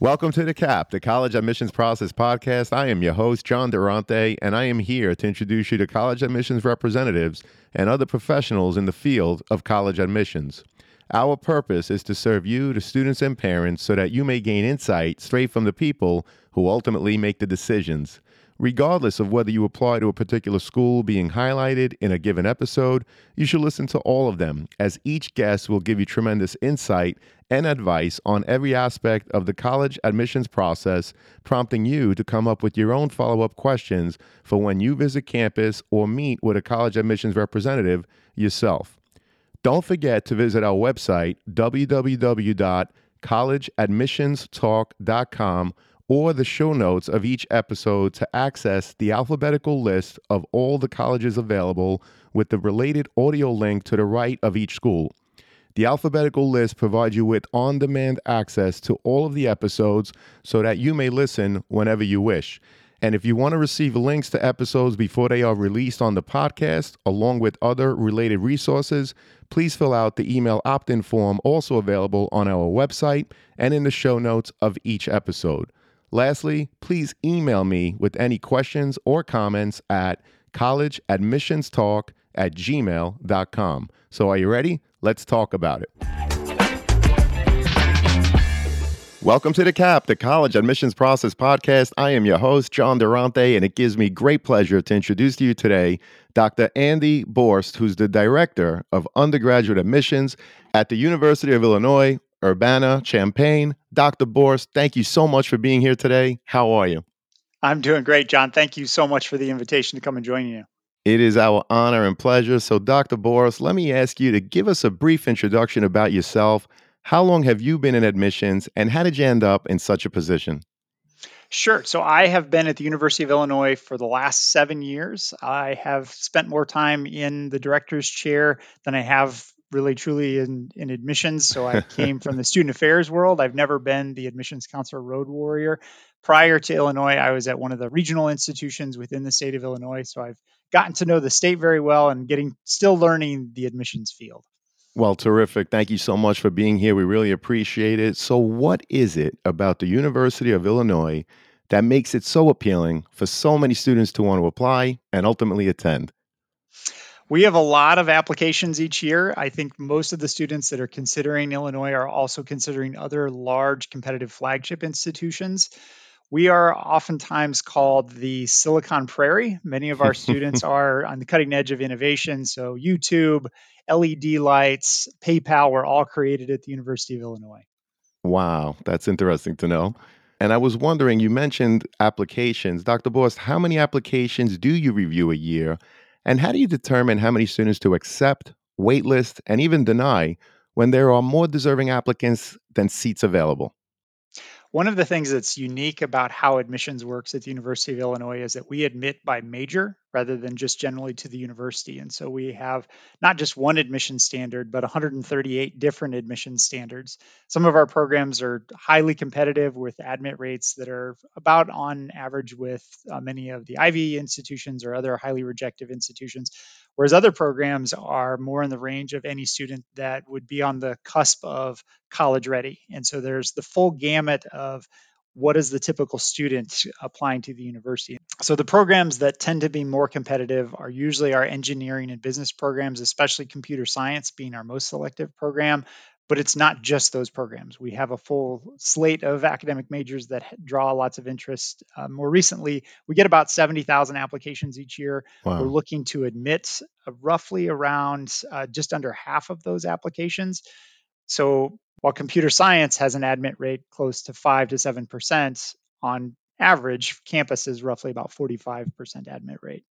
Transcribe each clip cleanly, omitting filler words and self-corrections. Welcome to The Cap, the College Admissions Process Podcast. I am your host, John Durante, and I am here to introduce you to college admissions representatives and other professionals in the field of college admissions. Our purpose is to serve you, the students and parents, so that you may gain insight straight from the people who ultimately make the decisions. Regardless of whether you apply to a particular school being highlighted in a given episode, you should listen to all of them, as each guest will give you tremendous insight and advice on every aspect of the college admissions process, prompting you to come up with your own follow-up questions for when you visit campus or meet with a college admissions representative yourself. Don't forget to visit our website, www.collegeadmissionstalk.com, or the show notes of each episode to access the alphabetical list of all the colleges available with the related audio link to the right of each school. The alphabetical list provides you with on-demand access to all of the episodes so that you may listen whenever you wish. And if you want to receive links to episodes before they are released on the podcast, along with other related resources, please fill out the email opt-in form also available on our website and in the show notes of each episode. Lastly, please email me with any questions or comments at collegeadmissionstalk@gmail.com. So are you ready? Let's talk about it. Welcome to The Cap, the College Admissions Process Podcast. I am your host, John Durante, and it gives me great pleasure to introduce to you today Dr. Andy Borst, who's the Director of Undergraduate Admissions at the University of Illinois, Urbana-Champaign. Dr. Borst, thank you so much for being here today. How are you? I'm doing great, John. Thank you so much for the invitation to come and join you. It is our honor and pleasure. So, Dr. Borst, let me ask you to give us a brief introduction about yourself. How long have you been in admissions, and how did you end up in such a position? Sure. So I have been at the University of Illinois for the last 7 years. I have spent more time in the director's chair than I have really truly in admissions. So I came from the student affairs world. I've never been the admissions counselor road warrior. Prior to Illinois, I was at one of the regional institutions within the state of Illinois. So I've gotten to know the state very well and still learning the admissions field. Well, terrific. Thank you so much for being here. We really appreciate it. So what is it about the University of Illinois that makes it so appealing for so many students to want to apply and ultimately attend? We have a lot of applications each year. I think most of the students that are considering Illinois are also considering other large competitive flagship institutions. We are oftentimes called the Silicon Prairie. Many of our students are on the cutting edge of innovation. So YouTube, LED lights, PayPal were all created at the University of Illinois. Wow, that's interesting to know. And I was wondering, you mentioned applications. Dr. Borst, how many applications do you review a year? And how do you determine how many students to accept, waitlist, and even deny when there are more deserving applicants than seats available? One of the things that's unique about how admissions works at the University of Illinois is that we admit by major rather than just generally to the university. And so we have not just one admission standard, but 138 different admission standards. Some of our programs are highly competitive with admit rates that are about on average with many of the Ivy institutions or other highly rejective institutions, whereas other programs are more in the range of any student that would be on the cusp of college ready. And so there's the full gamut of what is the typical student applying to the university. So the programs that tend to be more competitive are usually our engineering and business programs, especially computer science being our most selective program. But it's not just those programs. We have a full slate of academic majors that draw lots of interest. More recently, we get about 70,000 applications each year. Wow. We're looking to admit roughly around just under half of those applications. So while computer science has an admit rate close to 5 to 7% on average, campus is roughly about 45% admit rate.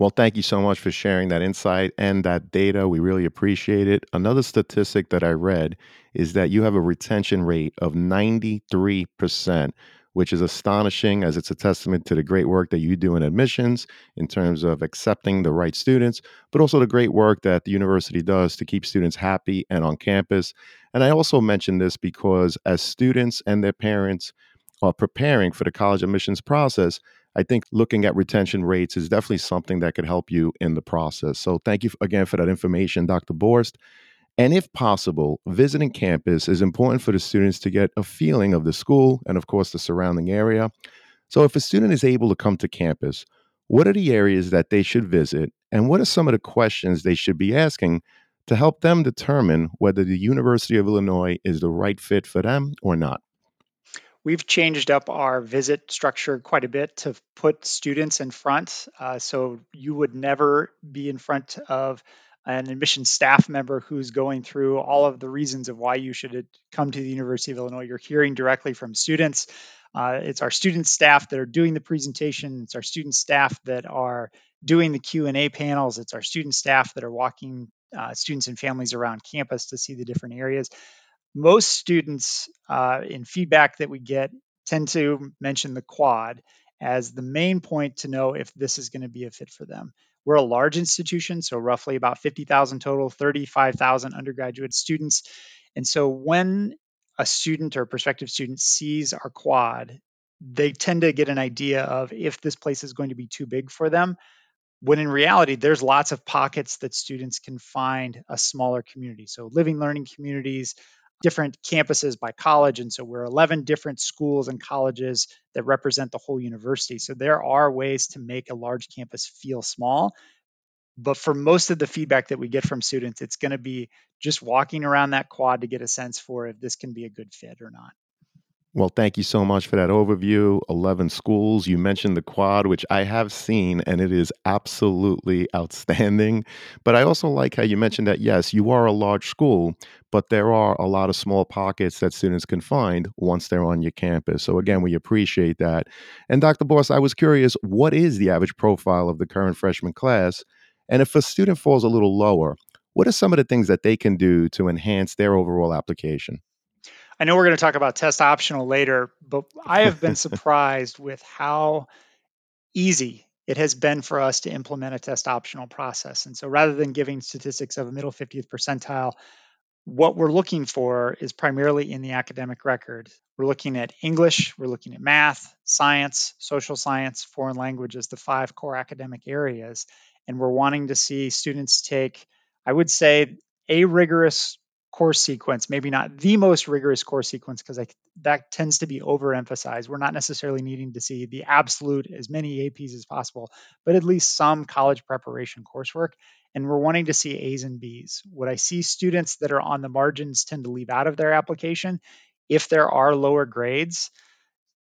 Well, thank you so much for sharing that insight and that data. We really appreciate it. Another statistic that I read is that you have a retention rate of 93%, which is astonishing, as it's a testament to the great work that you do in admissions in terms of accepting the right students, but also the great work that the university does to keep students happy and on campus. And I also mention this because as students and their parents are preparing for the college admissions process, I think looking at retention rates is definitely something that could help you in the process. So thank you again for that information, Dr. Borst. And if possible, visiting campus is important for the students to get a feeling of the school and, of course, the surrounding area. So if a student is able to come to campus, what are the areas that they should visit, and what are some of the questions they should be asking to help them determine whether the University of Illinois is the right fit for them or not? We've changed up our visit structure quite a bit to put students in front. So you would never be in front of an admissions staff member who's going through all of the reasons of why you should come to the University of Illinois. You're hearing directly from students. It's our student staff that are doing the presentation. It's our student staff that are doing the Q&A panels. It's our student staff that are walking students and families around campus to see the different areas. Most students in feedback that we get tend to mention the quad as the main point to know if this is going to be a fit for them. We're a large institution, so roughly about 50,000 total, 35,000 undergraduate students. And so when a student or prospective student sees our quad, they tend to get an idea of if this place is going to be too big for them, when in reality, there's lots of pockets that students can find a smaller community. So living learning communities, different campuses by college. And so we're 11 different schools and colleges that represent the whole university. So there are ways to make a large campus feel small. But for most of the feedback that we get from students, it's going to be just walking around that quad to get a sense for if this can be a good fit or not. Well, thank you so much for that overview. 11 schools. You mentioned the quad, which I have seen, and it is absolutely outstanding. But I also like how you mentioned that, yes, you are a large school, but there are a lot of small pockets that students can find once they're on your campus. So again, we appreciate that. And Dr. Borst, I was curious, what is the average profile of the current freshman class? And if a student falls a little lower, what are some of the things that they can do to enhance their overall application? I know we're going to talk about test optional later, but I have been surprised with how easy it has been for us to implement a test optional process. And so rather than giving statistics of a middle 50th percentile, what we're looking for is primarily in the academic record. We're looking at English, we're looking at math, science, social science, foreign languages, the five core academic areas. And we're wanting to see students take, I would say, a rigorous course sequence, maybe not the most rigorous course sequence, because that tends to be overemphasized. We're not necessarily needing to see the absolute as many APs as possible, but at least some college preparation coursework. And we're wanting to see A's and B's. What I see students that are on the margins tend to leave out of their application. If there are lower grades,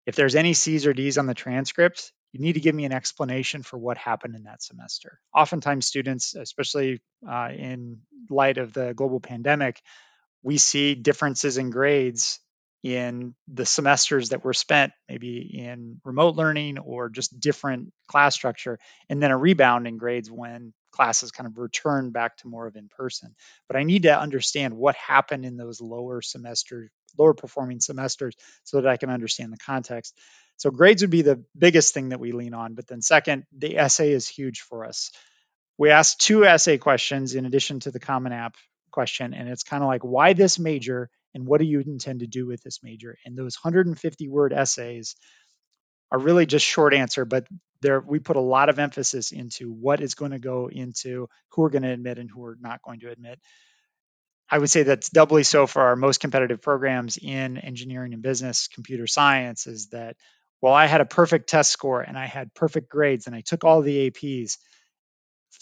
if there's any C's or D's on the transcript, you need to give me an explanation for what happened in that semester. Oftentimes students, especially in light of the global pandemic, we see differences in grades in the semesters that were spent maybe in remote learning or just different class structure, and then a rebound in grades when classes kind of return back to more of in-person. But I need to understand what happened in those lower performing semesters so that I can understand the context. So grades would be the biggest thing that we lean on. But then second, the essay is huge for us. We asked 2 essay questions in addition to the Common App question. And it's kind of like, why this major? And what do you intend to do with this major? And those 150-word essays are really just short answer. But we put a lot of emphasis into what is going to go into who are going to admit and who are not going to admit. I would say that's doubly so for our most competitive programs in engineering and business, computer science, is that well, I had a perfect test score and I had perfect grades and I took all the APs.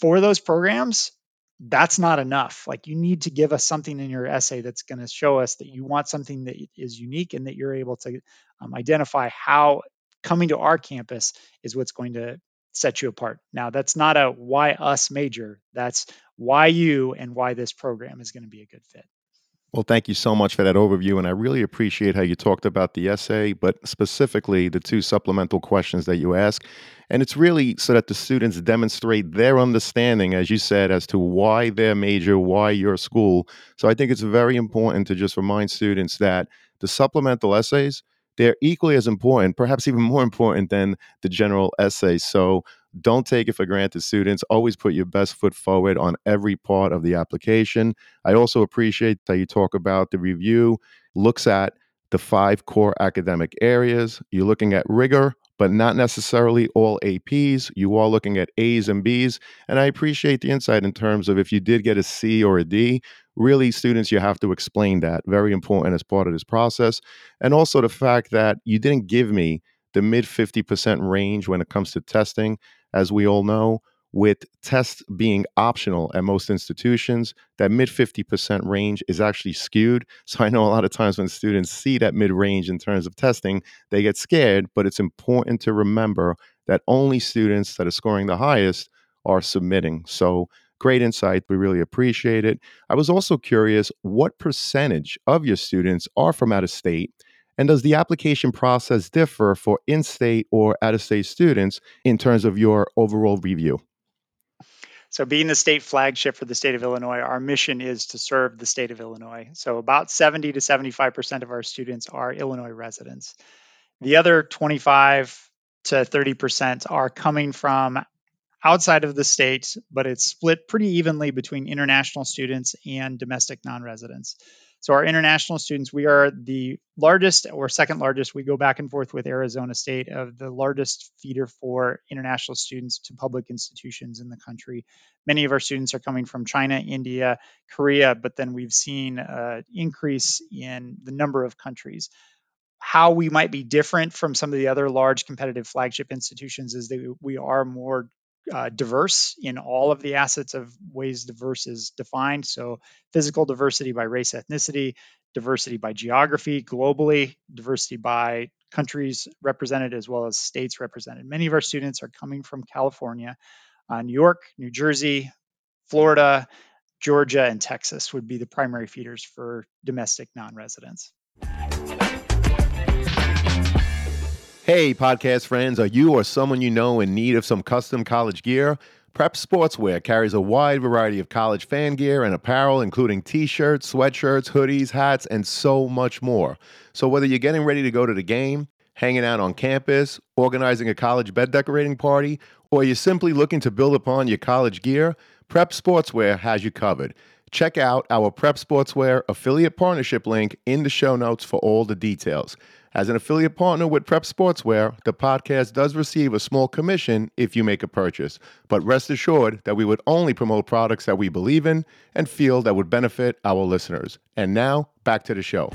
For those programs, that's not enough. Like you need to give us something in your essay that's going to show us that you want something that is unique and that you're able to identify how coming to our campus is what's going to set you apart. Now, that's not a why us major. That's why you and why this program is going to be a good fit. Well, thank you so much for that overview. And I really appreciate how you talked about the essay, but specifically the 2 supplemental questions that you ask. And it's really so that the students demonstrate their understanding, as you said, as to why their major, why your school. So I think it's very important to just remind students that the supplemental essays, they're equally as important, perhaps even more important than the general essay. So don't take it for granted, students. Always put your best foot forward on every part of the application. I also appreciate that you talk about the review looks at the 5 core academic areas. You're looking at rigor, but not necessarily all APs. You are looking at A's and B's. And I appreciate the insight in terms of if you did get a C or a D, really, students, you have to explain that. Very important as part of this process. And also the fact that you didn't give me the mid 50% range when it comes to testing. As we all know, with tests being optional at most institutions, that mid 50% range is actually skewed. So I know a lot of times when students see that mid range in terms of testing, they get scared, but it's important to remember that only students that are scoring the highest are submitting. So great insight. We really appreciate it. I was also curious, what percentage of your students are from out of state? And does the application process differ for in-state or out-of-state students in terms of your overall review? So being the state flagship for the state of Illinois, our mission is to serve the state of Illinois. So about 70 to 75% of our students are Illinois residents. The other 25 to 30% are coming from outside of the state, but it's split pretty evenly between international students and domestic non-residents. So our international students, we are the largest or second largest. We go back and forth with Arizona State of the largest feeder for international students to public institutions in the country. Many of our students are coming from China, India, Korea, but then we've seen an increase in the number of countries. How we might be different from some of the other large competitive flagship institutions is that we are more diverse in all of the assets of ways diverse is defined. So physical diversity by race, ethnicity, diversity by geography, globally, diversity by countries represented as well as states represented. Many of our students are coming from California, New York, New Jersey, Florida, Georgia, and Texas would be the primary feeders for domestic non-residents. Hey, podcast friends, are you or someone you know in need of some custom college gear? Prep Sportswear carries a wide variety of college fan gear and apparel, including t-shirts, sweatshirts, hoodies, hats, and so much more. So whether you're getting ready to go to the game, hanging out on campus, organizing a college bed decorating party, or you're simply looking to build upon your college gear, Prep Sportswear has you covered. Check out our Prep Sportswear affiliate partnership link in the show notes for all the details. As an affiliate partner with Prep Sportswear, the podcast does receive a small commission if you make a purchase, but rest assured that we would only promote products that we believe in and feel that would benefit our listeners. And now, back to the show.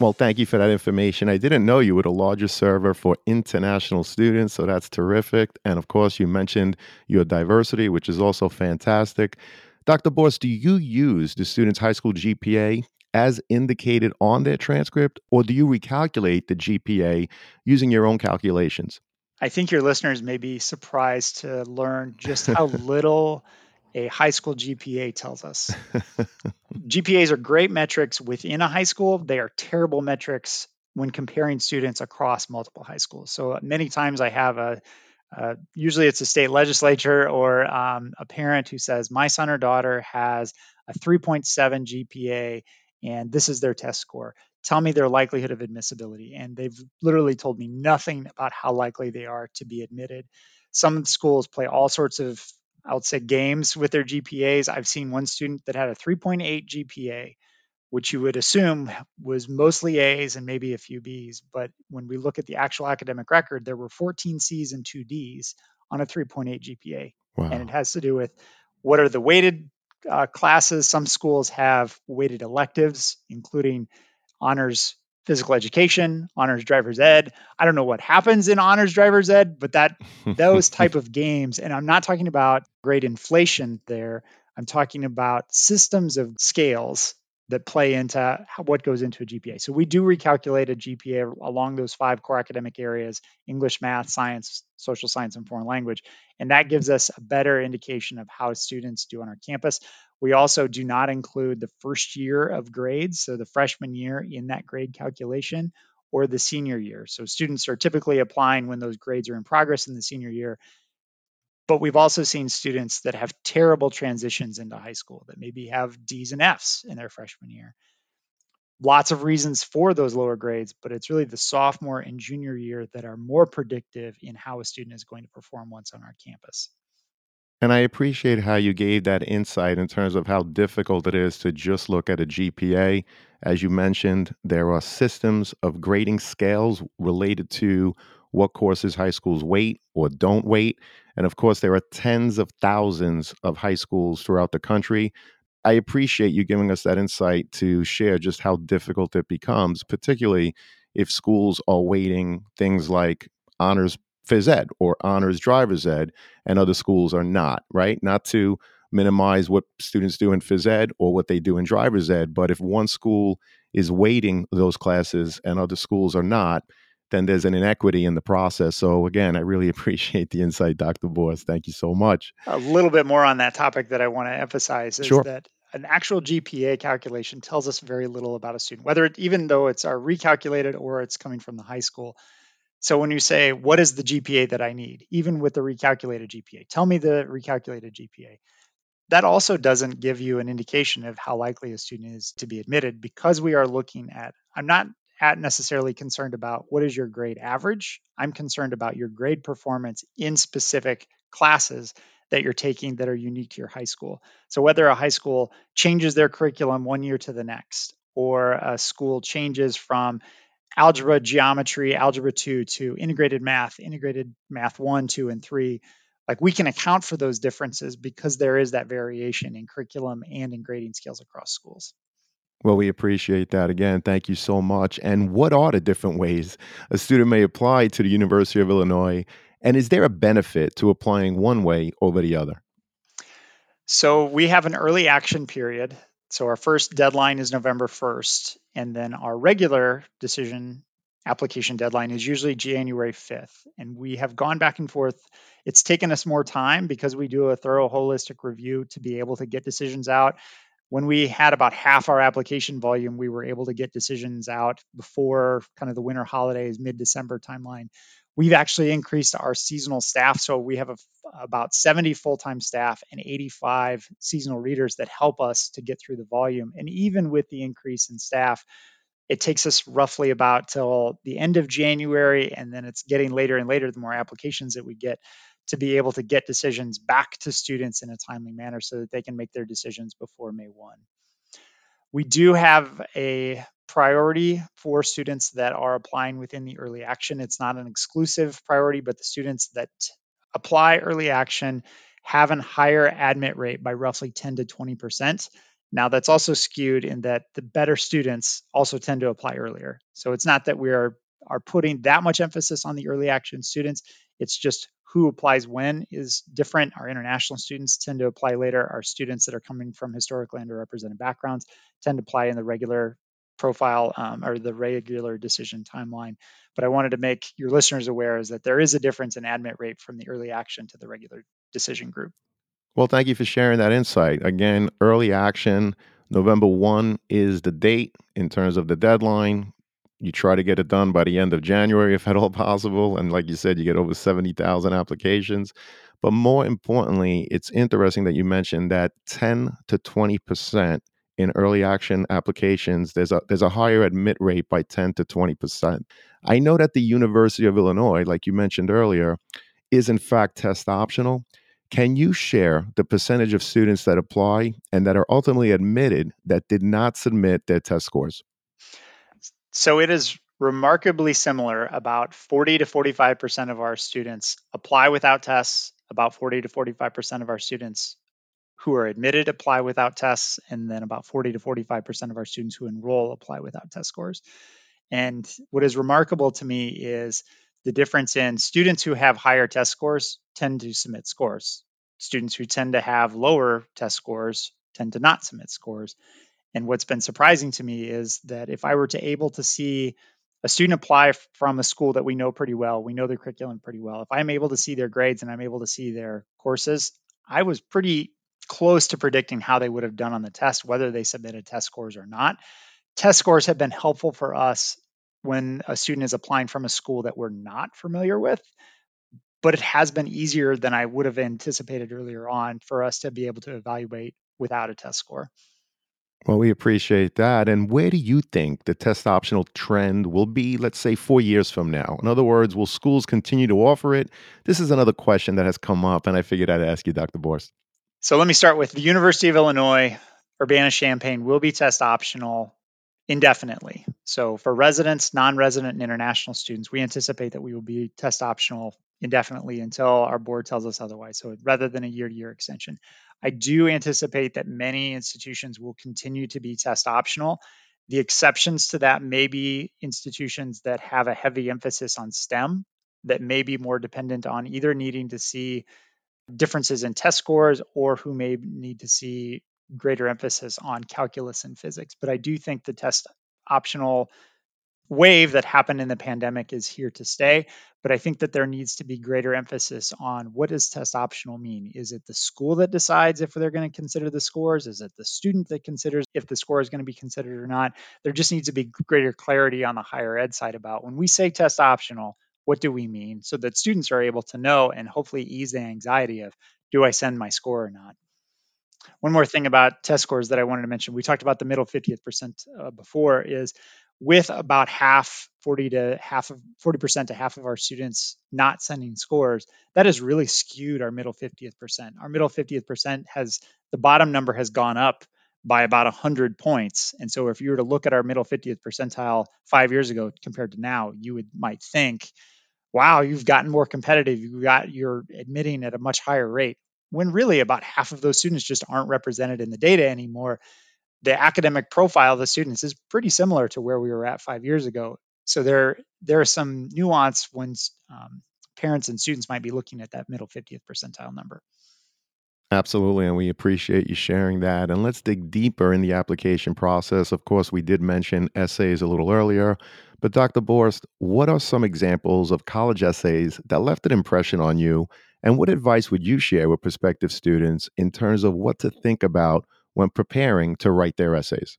Well, thank you for that information. I didn't know you were the largest server for international students, so that's terrific. And of course, you mentioned your diversity, which is also fantastic. Dr. Borst, do you use the students' high school GPA as indicated on their transcript, or do you recalculate the GPA using your own calculations? I think your listeners may be surprised to learn just how little a high school GPA tells us. GPAs are great metrics within a high school. They are terrible metrics when comparing students across multiple high schools. So many times I have usually it's a state legislature or a parent who says, my son or daughter has a 3.7 GPA and this is their test score. Tell me their likelihood of admissibility. And they've literally told me nothing about how likely they are to be admitted. Some schools play all sorts of, I would say, games with their GPAs. I've seen one student that had a 3.8 GPA, which you would assume was mostly A's and maybe a few B's. But when we look at the actual academic record, there were 14 C's and 2 D's on a 3.8 GPA. Wow. And it has to do with what are the weighted classes. Some schools have weighted electives, including honors physical education, honors driver's ed. I don't know what happens in honors driver's ed, but that those type of games, and I'm not talking about grade inflation there. I'm talking about systems of scales that play into what goes into a GPA. So we do recalculate a GPA along those 5 core academic areas, English, math, science, social science, and foreign language. And that gives us a better indication of how students do on our campus. We also do not include the first year of grades, so the freshman year in that grade calculation, or the senior year. So students are typically applying when those grades are in progress in the senior year. But we've also seen students that have terrible transitions into high school that maybe have D's and F's in their freshman year. lots of reasons for those lower grades, but it's really the sophomore and junior year that are more predictive in how a student is going to perform once on our campus. And I appreciate how you gave that insight in terms of how difficult it is to just look at a GPA. As you mentioned, there are systems of grading scales related to what courses high schools weight or don't weight. And of course, there are tens of thousands of high schools throughout the country. I appreciate you giving us that insight to share just how difficult it becomes, particularly if schools are weighting things like honors phys ed or honors driver's ed, and other schools are not, right? Not to minimize what students do in phys ed or what they do in driver's ed, but if one school is weighting those classes and other schools are not, then there's an inequity in the process. So again, I really appreciate the insight, Dr. Borst. Thank you so much. A little bit more on that topic that I want to emphasize is that an actual GPA calculation tells us very little about a student, whether it, even though it's our recalculated or it's coming from the high school. So when you say, what is the GPA that I need, even with the recalculated GPA, tell me the recalculated GPA. That also doesn't give you an indication of how likely a student is to be admitted, because we are looking at, I'm not necessarily concerned about what is your grade average. I'm concerned about your grade performance in specific classes that you're taking that are unique to your high school. So whether a high school changes their curriculum one year to the next, or a school changes from algebra, geometry, algebra 2 to integrated math 1, 2, and 3. Like, we can account for those differences because there is that variation in curriculum and in grading scales across schools. Well, we appreciate that. Again, thank you so much. And what are the different ways a student may apply to the University of Illinois? And is there a benefit to applying one way over the other? So we have an early action period. So our first deadline is November 1st, and then our regular decision application deadline is usually January 5th. And we have gone back and forth. It's taken us more time because we do a thorough holistic review to be able to get decisions out. When we had about half our application volume, we were able to get decisions out before kind of the winter holidays, mid-December timeline. We've actually increased our seasonal staff. So we have about 70 full-time staff and 85 seasonal readers that help us to get through the volume. And even with the increase in staff, it takes us roughly about till the end of January, and then it's getting later and later, the more applications that we get, to be able to get decisions back to students in a timely manner so that they can make their decisions before May 1. We do have a priority for students that are applying within the early action. It's not an exclusive priority, but the students that apply early action have a higher admit rate by roughly 10 to 20%. Now, that's also skewed in that the better students also tend to apply earlier. So it's not that we are putting that much emphasis on the early action students. It's just who applies when is different. Our international students tend to apply later. Our students that are coming from historically underrepresented backgrounds tend to apply in the regular profile or the regular decision timeline. But I wanted to make your listeners aware is that there is a difference in admit rate from the early action to the regular decision group. Well, thank you for sharing that insight. Again, early action, November 1 is the date in terms of the deadline. You try to get it done by the end of January, if at all possible. And like you said, you get over 70,000 applications. But more importantly, it's interesting that you mentioned that 10 to 20% in early action applications, there's a higher admit rate by 10 to 20%. I know that the University of Illinois, like you mentioned earlier, is in fact test optional. Can you share the percentage of students that apply and that are ultimately admitted that did not submit their test scores? So it is remarkably similar. About 40 to 45% of our students apply without tests. About 40 to 45% of our students who are admitted apply without tests. And then about 40 to 45% of our students who enroll apply without test scores. And what is remarkable to me is the difference in students who have higher test scores tend to submit scores. Students who tend to have lower test scores tend to not submit scores. And what's been surprising to me is that if I were to able to see a student apply from a school that we know pretty well, we know their curriculum pretty well, if I'm able to see their grades and I'm able to see their courses, I was pretty close to predicting how they would have done on the test, whether they submitted test scores or not. Test scores have been helpful for us when a student is applying from a school that we're not familiar with, but it has been easier than I would have anticipated earlier on for us to be able to evaluate without a test score. Well, we appreciate that. And where do you think the test optional trend will be, let's say, 4 years from now? In other words, will schools continue to offer it? This is another question that has come up, and I figured I'd ask you, Dr. Borst. So let me start with the University of Illinois, Urbana-Champaign will be test optional indefinitely. So for residents, non-resident, and international students, we anticipate that we will be test optional indefinitely until our board tells us otherwise. So rather than a year-to-year extension. I do anticipate that many institutions will continue to be test optional. The exceptions to that may be institutions that have a heavy emphasis on STEM that may be more dependent on either needing to see differences in test scores or who may need to see greater emphasis on calculus and physics. But I do think the test optional wave that happened in the pandemic is here to stay. But I think that there needs to be greater emphasis on what does test optional mean? Is it the school that decides if they're going to consider the scores? Is it the student that considers if the score is going to be considered or not? There just needs to be greater clarity on the higher ed side about when we say test optional, what do we mean? So that students are able to know and hopefully ease the anxiety of, do I send my score or not? One more thing about test scores that I wanted to mention, we talked about the middle 50th percent before, is with about half, 40% to half of our students not sending scores, that has really skewed our middle 50th percent. Our middle 50th percent has, the bottom number has gone up by about 100 points. And so if you were to look at our middle 50th percentile 5 years ago compared to now, you might think, wow, you've gotten more competitive. You're admitting at a much higher rate, when really about half of those students just aren't represented in the data anymore. The academic profile of the students is pretty similar to where we were at 5 years ago. So there are some nuance when parents and students might be looking at that middle 50th percentile number. Absolutely, and we appreciate you sharing that. And let's dig deeper in the application process. Of course, we did mention essays a little earlier, but Dr. Borst, what are some examples of college essays that left an impression on you? And what advice would you share with prospective students in terms of what to think about when preparing to write their essays?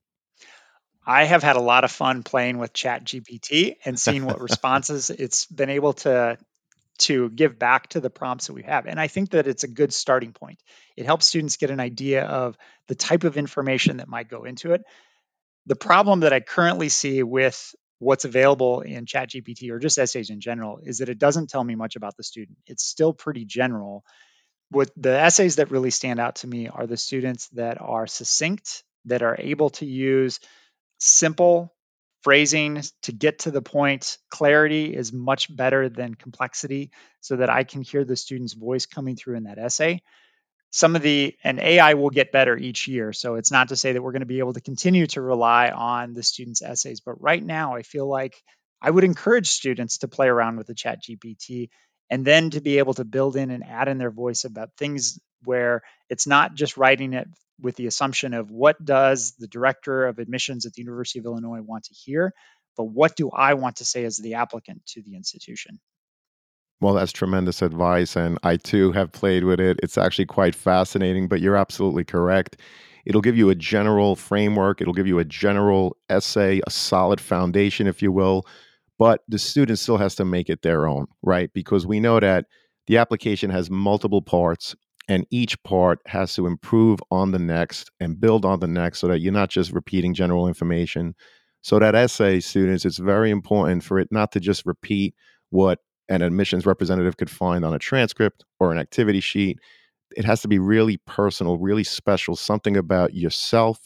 I have had a lot of fun playing with ChatGPT and seeing what responses it's been able to give back to the prompts that we have. And I think that it's a good starting point. It helps students get an idea of the type of information that might go into it. The problem that I currently see with what's available in ChatGPT or just essays in general is that it doesn't tell me much about the student. It's still pretty general. What the essays that really stand out to me are the students that are succinct, that are able to use simple phrasing to get to the point. Clarity is much better than complexity so that I can hear the student's voice coming through in that essay. And AI will get better each year. So it's not to say that we're going to be able to continue to rely on the students' essays. But right now, I feel like I would encourage students to play around with the ChatGPT and then to be able to build in and add in their voice about things where it's not just writing it with the assumption of what does the director of admissions at the University of Illinois want to hear, but what do I want to say as the applicant to the institution? Well, that's tremendous advice, and I too have played with it. It's actually quite fascinating, but you're absolutely correct. It'll give you a general framework. It'll give you a general essay, a solid foundation, if you will, but the student still has to make it their own, right? Because we know that the application has multiple parts and each part has to improve on the next and build on the next so that you're not just repeating general information. So that essay, students, it's very important for it not to just repeat what an admissions representative could find on a transcript or an activity sheet. It has to be really personal, really special, something about yourself,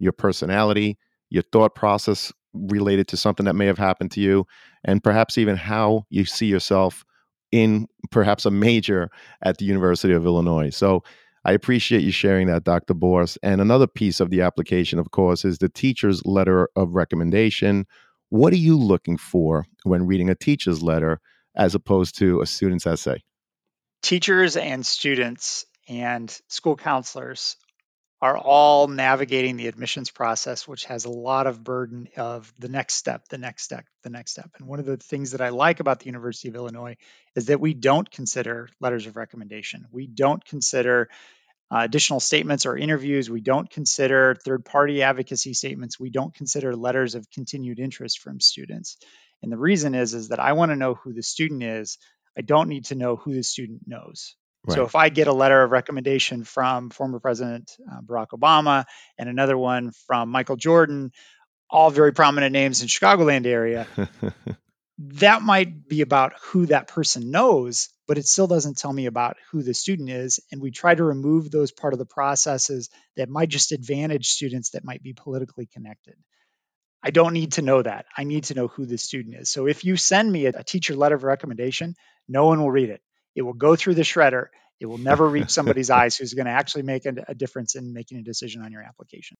your personality, your thought process, related to something that may have happened to you, and perhaps even how you see yourself in perhaps a major at the University of Illinois. So I appreciate you sharing that, Dr. Borst. And another piece of the application, of course, is the teacher's letter of recommendation. What are you looking for when reading a teacher's letter as opposed to a student's essay? Teachers and students and school counselors are all navigating the admissions process, which has a lot of burden of the next step, the next step, the next step. And one of the things that I like about the University of Illinois is that we don't consider letters of recommendation. We don't consider additional statements or interviews. We don't consider third-party advocacy statements. We don't consider letters of continued interest from students. And the reason is that I want to know who the student is. I don't need to know who the student knows. Right. So if I get a letter of recommendation from former President Barack Obama and another one from Michael Jordan, all very prominent names in Chicagoland area, that might be about who that person knows, but it still doesn't tell me about who the student is. And we try to remove those part of the processes that might just advantage students that might be politically connected. I don't need to know that. I need to know who the student is. So if you send me a teacher letter of recommendation, no one will read it. It will go through the shredder. It will never reach somebody's eyes who's going to actually make a difference in making a decision on your application.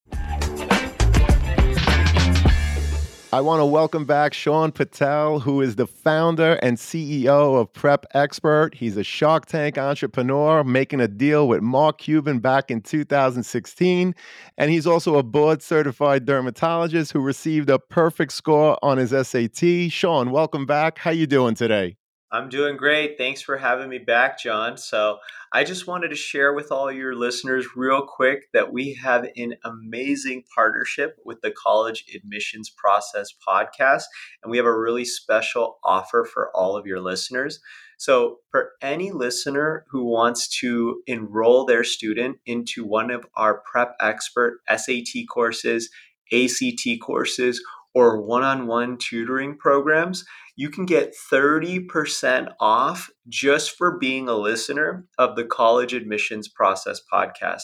I want to welcome back Sean Patel, who is the founder and CEO of Prep Expert. He's a Shark Tank entrepreneur making a deal with Mark Cuban back in 2016. And he's also a board-certified dermatologist who received a perfect score on his SAT. Sean, welcome back. How you doing today? I'm doing great. Thanks for having me back, John. So I just wanted to share with all your listeners real quick that we have an amazing partnership with the College Admissions Process Podcast, and we have a really special offer for all of your listeners. So for any listener who wants to enroll their student into one of our Prep Expert SAT courses, ACT courses, or one-on-one tutoring programs, you can get 30% off just for being a listener of the College Admissions Process Podcast.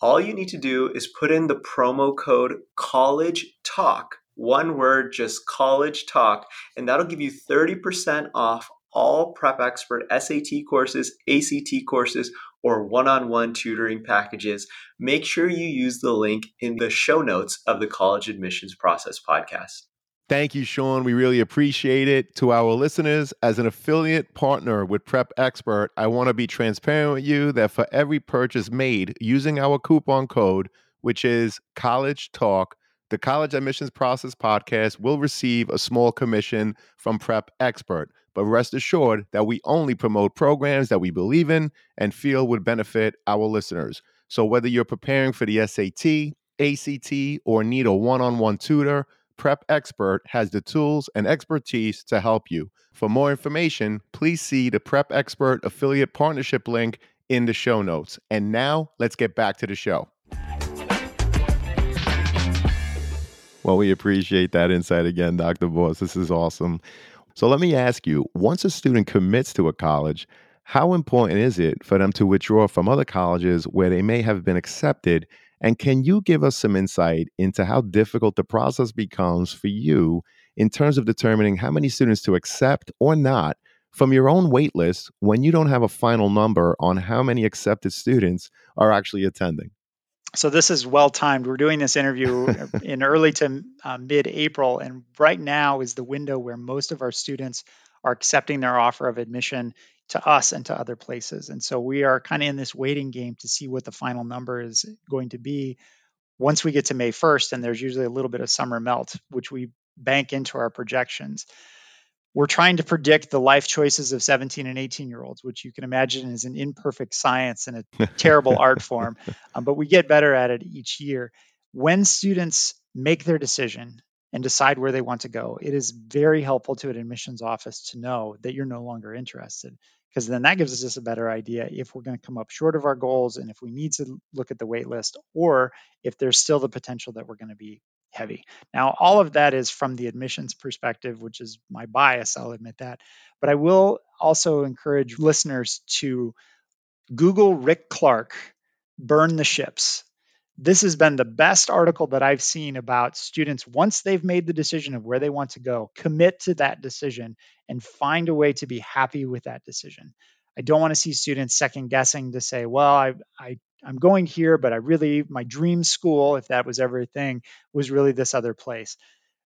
All you need to do is put in the promo code COLLEGETALK, one word, just COLLEGETALK, and that'll give you 30% off all Prep Expert SAT courses, ACT courses, or one-on-one tutoring packages. Make sure you use the link in the show notes of the College Admissions Process Podcast. Thank you, Sean. We really appreciate it. To our listeners, as an affiliate partner with Prep Expert, I want to be transparent with you that for every purchase made using our coupon code, which is College Talk, the College Admissions Process Podcast will receive a small commission from Prep Expert. But rest assured that we only promote programs that we believe in and feel would benefit our listeners. So whether you're preparing for the SAT, ACT, or need a one-on-one tutor, Prep Expert has the tools and expertise to help you. For more information, please see the Prep Expert affiliate partnership link in the show notes. And now let's get back to the show. Well, we appreciate that insight again, Dr. Borst. This is awesome. So let me ask you, once a student commits to a college, how important is it for them to withdraw from other colleges where they may have been accepted? And can you give us some insight into how difficult the process becomes for you in terms of determining how many students to accept or not from your own wait list when you don't have a final number on how many accepted students are actually attending? So this is well-timed. We're doing this interview in early to mid-April, and right now is the window where most of our students are accepting their offer of admission to us and to other places. And so we are kind of in this waiting game to see what the final number is going to be once we get to May 1st, and there's usually a little bit of summer melt, which we bank into our projections. We're trying to predict the life choices of 17 and 18-year-olds, which you can imagine is an imperfect science and a terrible art form, but we get better at it each year. When students make their decision and decide where they want to go, it is very helpful to an admissions office to know that you're no longer interested, because then that gives us just a better idea if we're going to come up short of our goals and if we need to look at the wait list, or if there's still the potential that we're going to be heavy. Now, all of that is from the admissions perspective, which is my bias, I'll admit that. But I will also encourage listeners to Google Rick Clark, burn the ships. This has been the best article that I've seen about students, once they've made the decision of where they want to go, commit to that decision and find a way to be happy with that decision. I don't want to see students second guessing to say, well, I'm going here, but I really, my dream school, if that was everything, was really this other place.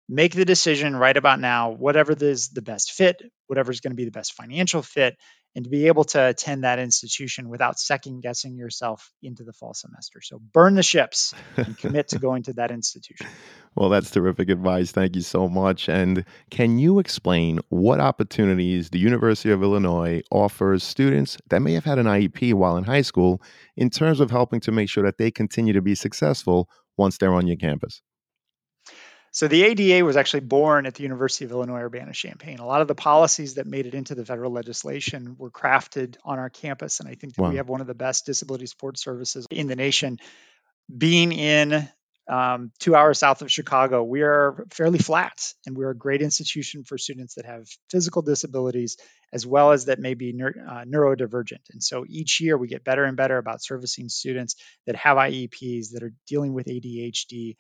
Make the decision right about now, whatever is the best fit, whatever's going to be the best financial fit, and to be able to attend that institution without second guessing yourself into the fall semester. So burn the ships and commit to going to that institution. Well, that's terrific advice. Thank you so much. And can you explain what opportunities the University of Illinois offers students that may have had an IEP while in high school in terms of helping to make sure that they continue to be successful once they're on your campus? So the ADA was actually born at the University of Illinois, Urbana-Champaign. A lot of the policies that made it into the federal legislation were crafted on our campus. And I think that we have one of the best disability support services in the nation. Being in 2 hours south of Chicago, we are fairly flat, and we're a great institution for students that have physical disabilities as well as that may be neurodivergent. And so each year we get better and better about servicing students that have IEPs, that are dealing with ADHD,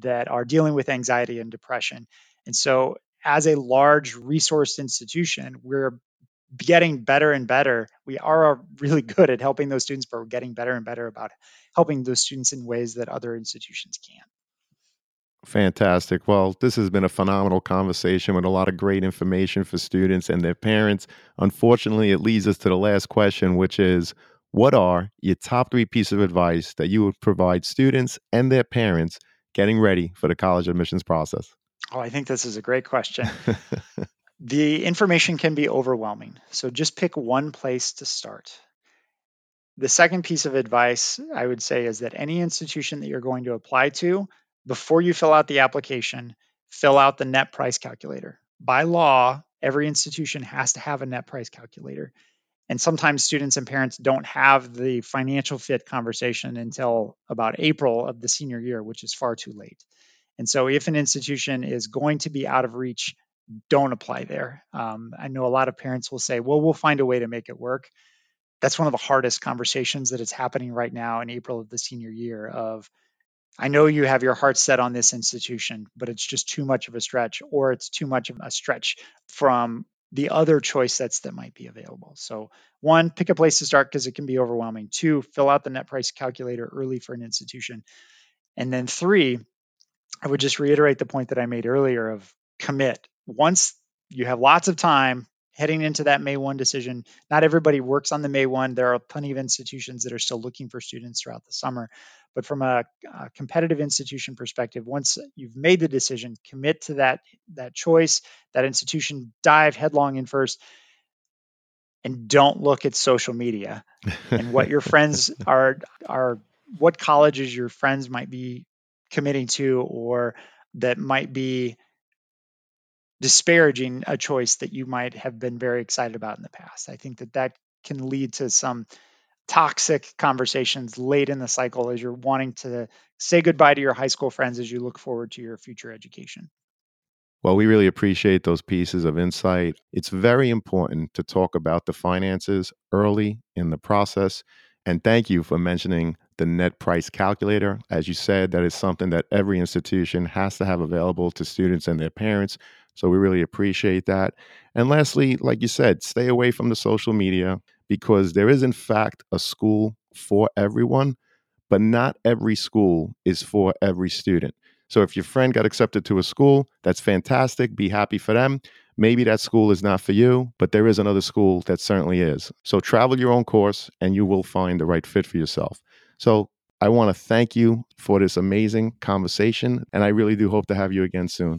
that are dealing with anxiety and depression. And so as a large resource institution, we're getting better and better. We are really good at helping those students, but we're getting better and better about helping those students in ways that other institutions can't. Fantastic. Well, this has been a phenomenal conversation with a lot of great information for students and their parents. Unfortunately, it leads us to the last question, which is, what are your top 3 pieces of advice that you would provide students and their parents getting ready for the college admissions process? Oh, I think this is a great question. The information can be overwhelming, so just pick one place to start. The second piece of advice I would say is that any institution that you're going to apply to, before you fill out the application, fill out the net price calculator. By law, every institution has to have a net price calculator. And sometimes students and parents don't have the financial fit conversation until about April of the senior year, which is far too late. And so if an institution is going to be out of reach, don't apply there. I know a lot of parents will say, well, we'll find a way to make it work. That's one of the hardest conversations that is happening right now in April of the senior year of, I know you have your heart set on this institution, but it's just too much of a stretch, or it's too much of a stretch from the other choice sets that might be available. So 1, pick a place to start because it can be overwhelming. 2, fill out the net price calculator early for an institution. And then 3, I would just reiterate the point that I made earlier of commit. Once you have lots of time heading into that May 1 decision, not everybody works on the May 1. There are plenty of institutions that are still looking for students throughout the summer. But from a competitive institution perspective, once you've made the decision, commit to that choice, that institution, dive headlong in first, and don't look at social media and what your friends are what colleges your friends might be committing to, or that might be disparaging a choice that you might have been very excited about in the past. I think that can lead to some toxic conversations late in the cycle as you're wanting to say goodbye to your high school friends as you look forward to your future education. Well, we really appreciate those pieces of insight. It's very important to talk about the finances early in the process. And thank you for mentioning the net price calculator. As you said, that is something that every institution has to have available to students and their parents. So we really appreciate that. And lastly, like you said, stay away from the social media, because there is, in fact, a school for everyone, but not every school is for every student. So if your friend got accepted to a school, that's fantastic. Be happy for them. Maybe that school is not for you, but there is another school that certainly is. So travel your own course and you will find the right fit for yourself. So I want to thank you for this amazing conversation, and I really do hope to have you again soon.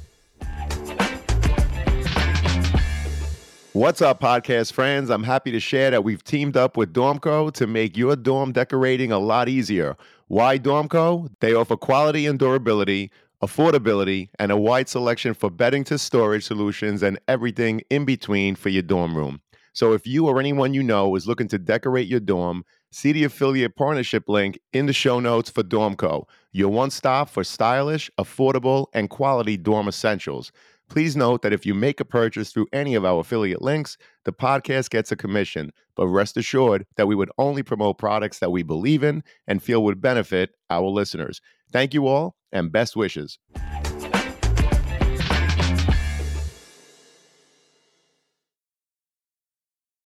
What's up, podcast friends? I'm happy to share that we've teamed up with DormCo to make your dorm decorating a lot easier. Why DormCo? They offer quality and durability, affordability, and a wide selection for bedding to storage solutions and everything in between for your dorm room. So if you or anyone you know is looking to decorate your dorm, see the affiliate partnership link in the show notes for DormCo, your one stop for stylish, affordable, and quality dorm essentials. Please note that if you make a purchase through any of our affiliate links, the podcast gets a commission, but rest assured that we would only promote products that we believe in and feel would benefit our listeners. Thank you all, and best wishes.